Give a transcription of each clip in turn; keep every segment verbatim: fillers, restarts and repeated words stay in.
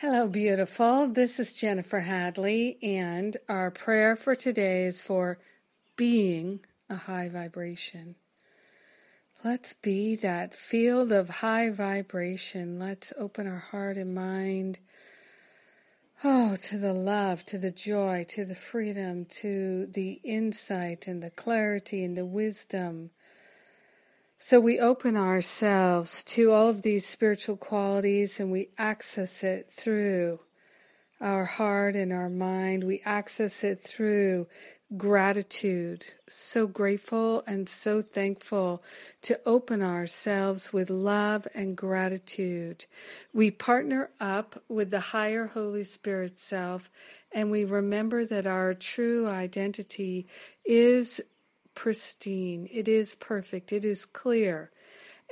Hello, beautiful. This is Jennifer Hadley, and our prayer for today is for being a high vibration. Let's be that field of high vibration. Let's open our heart and mind, oh, to the love, to the joy, to the freedom, to the insight and the clarity and the wisdom. So we open ourselves to all of these spiritual qualities and we access it through our heart and our mind. We access it through gratitude. So grateful and so thankful to open ourselves with love and gratitude. We partner up with the higher Holy Spirit self and we remember that our true identity is pristine, it is perfect, it is clear.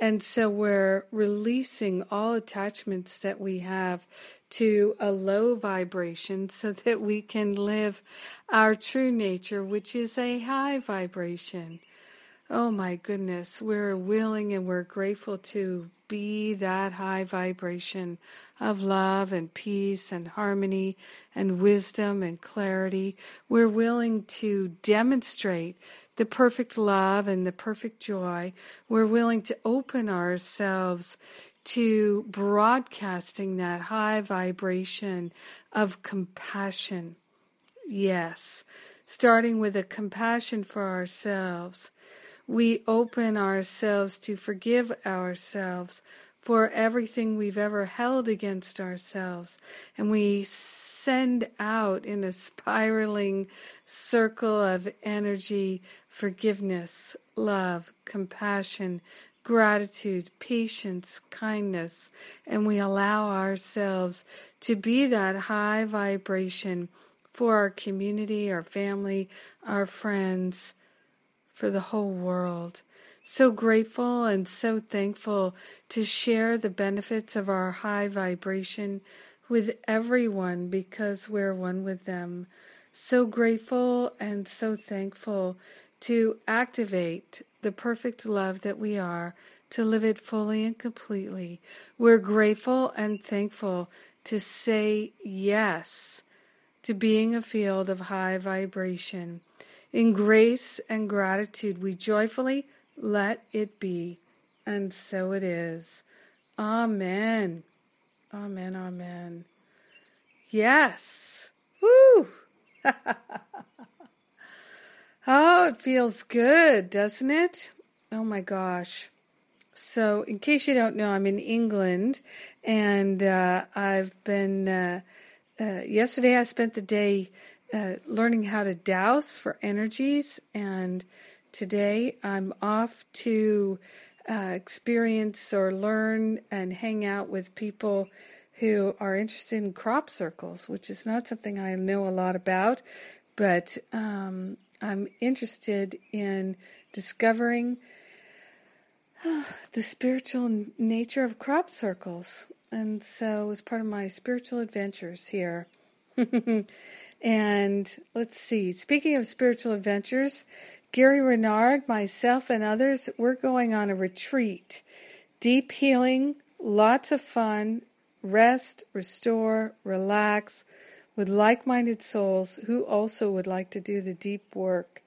And so we're releasing all attachments that we have to a low vibration so that we can live our true nature, which is a high vibration. Oh my goodness, we're willing and we're grateful to be that high vibration of love and peace and harmony and wisdom and clarity. We're willing to demonstrate the perfect love and the perfect joy. We're willing to open ourselves to broadcasting that high vibration of compassion. Yes, starting with a compassion for ourselves. We open ourselves to forgive ourselves for everything we've ever held against ourselves. And we send out in a spiraling circle of energy, forgiveness, love, compassion, gratitude, patience, kindness. And we allow ourselves to be that high vibration for our community, our family, our friends, for the whole world. So grateful and so thankful to share the benefits of our high vibration with everyone because we're one with them. So grateful and so thankful to activate the perfect love that we are, to live it fully and completely. We're grateful and thankful to say yes to being a field of high vibration. In grace and gratitude, we joyfully let it be, and so it is. Amen. Amen, amen. Yes. Woo! Oh, it feels good, doesn't it? Oh my gosh. So, in case you don't know, I'm in England, and uh, I've been, uh, uh, yesterday I spent the day uh, learning how to douse for energies, and today I'm off to uh, experience or learn and hang out with people who are interested in crop circles, which is not something I know a lot about, but um, I'm interested in discovering uh, the spiritual nature of crop circles. And so it's part of my spiritual adventures here. And let's see, speaking of spiritual adventures, Gary Renard, myself, and others, we're going on a retreat. Deep healing, lots of fun, rest, restore, relax, with like-minded souls who also would like to do the deep work.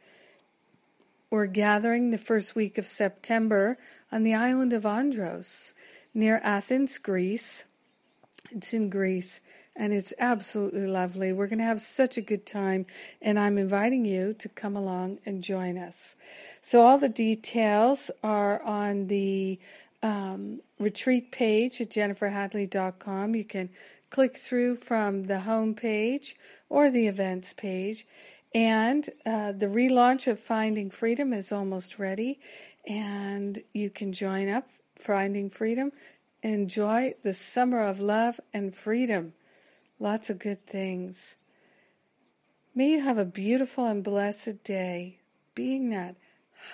We're gathering the first week of September on the island of Andros, near Athens, Greece. It's in Greece. And it's absolutely lovely. We're going to have such a good time, and I'm inviting you to come along and join us. So all the details are on the um, retreat page at jennifer hadley dot com. You can click through from the home page or the events page. And uh, the relaunch of Finding Freedom is almost ready, and you can join up Finding Freedom. Enjoy the summer of love and freedom. Lots of good things. May you have a beautiful and blessed day, being that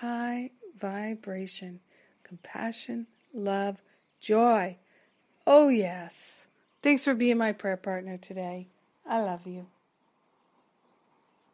high vibration, compassion, love, joy. Oh, yes. Thanks for being my prayer partner today. I love you.